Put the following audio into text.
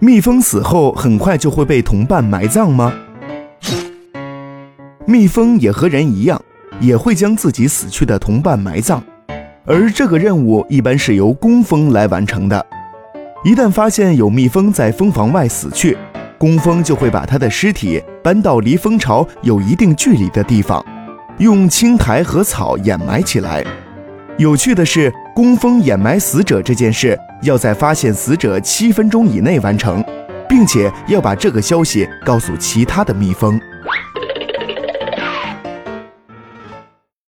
蜜蜂死后很快就会被同伴埋葬吗？蜜蜂也和人一样，也会将自己死去的同伴埋葬，而这个任务一般是由工蜂来完成的。一旦发现有蜜蜂在蜂房外死去，工蜂就会把它的尸体搬到离蜂巢有一定距离的地方，用青苔和草掩埋起来。有趣的是，工蜂掩埋死者这件事要在发现死者7分钟以内完成，并且要把这个消息告诉其他的蜜蜂。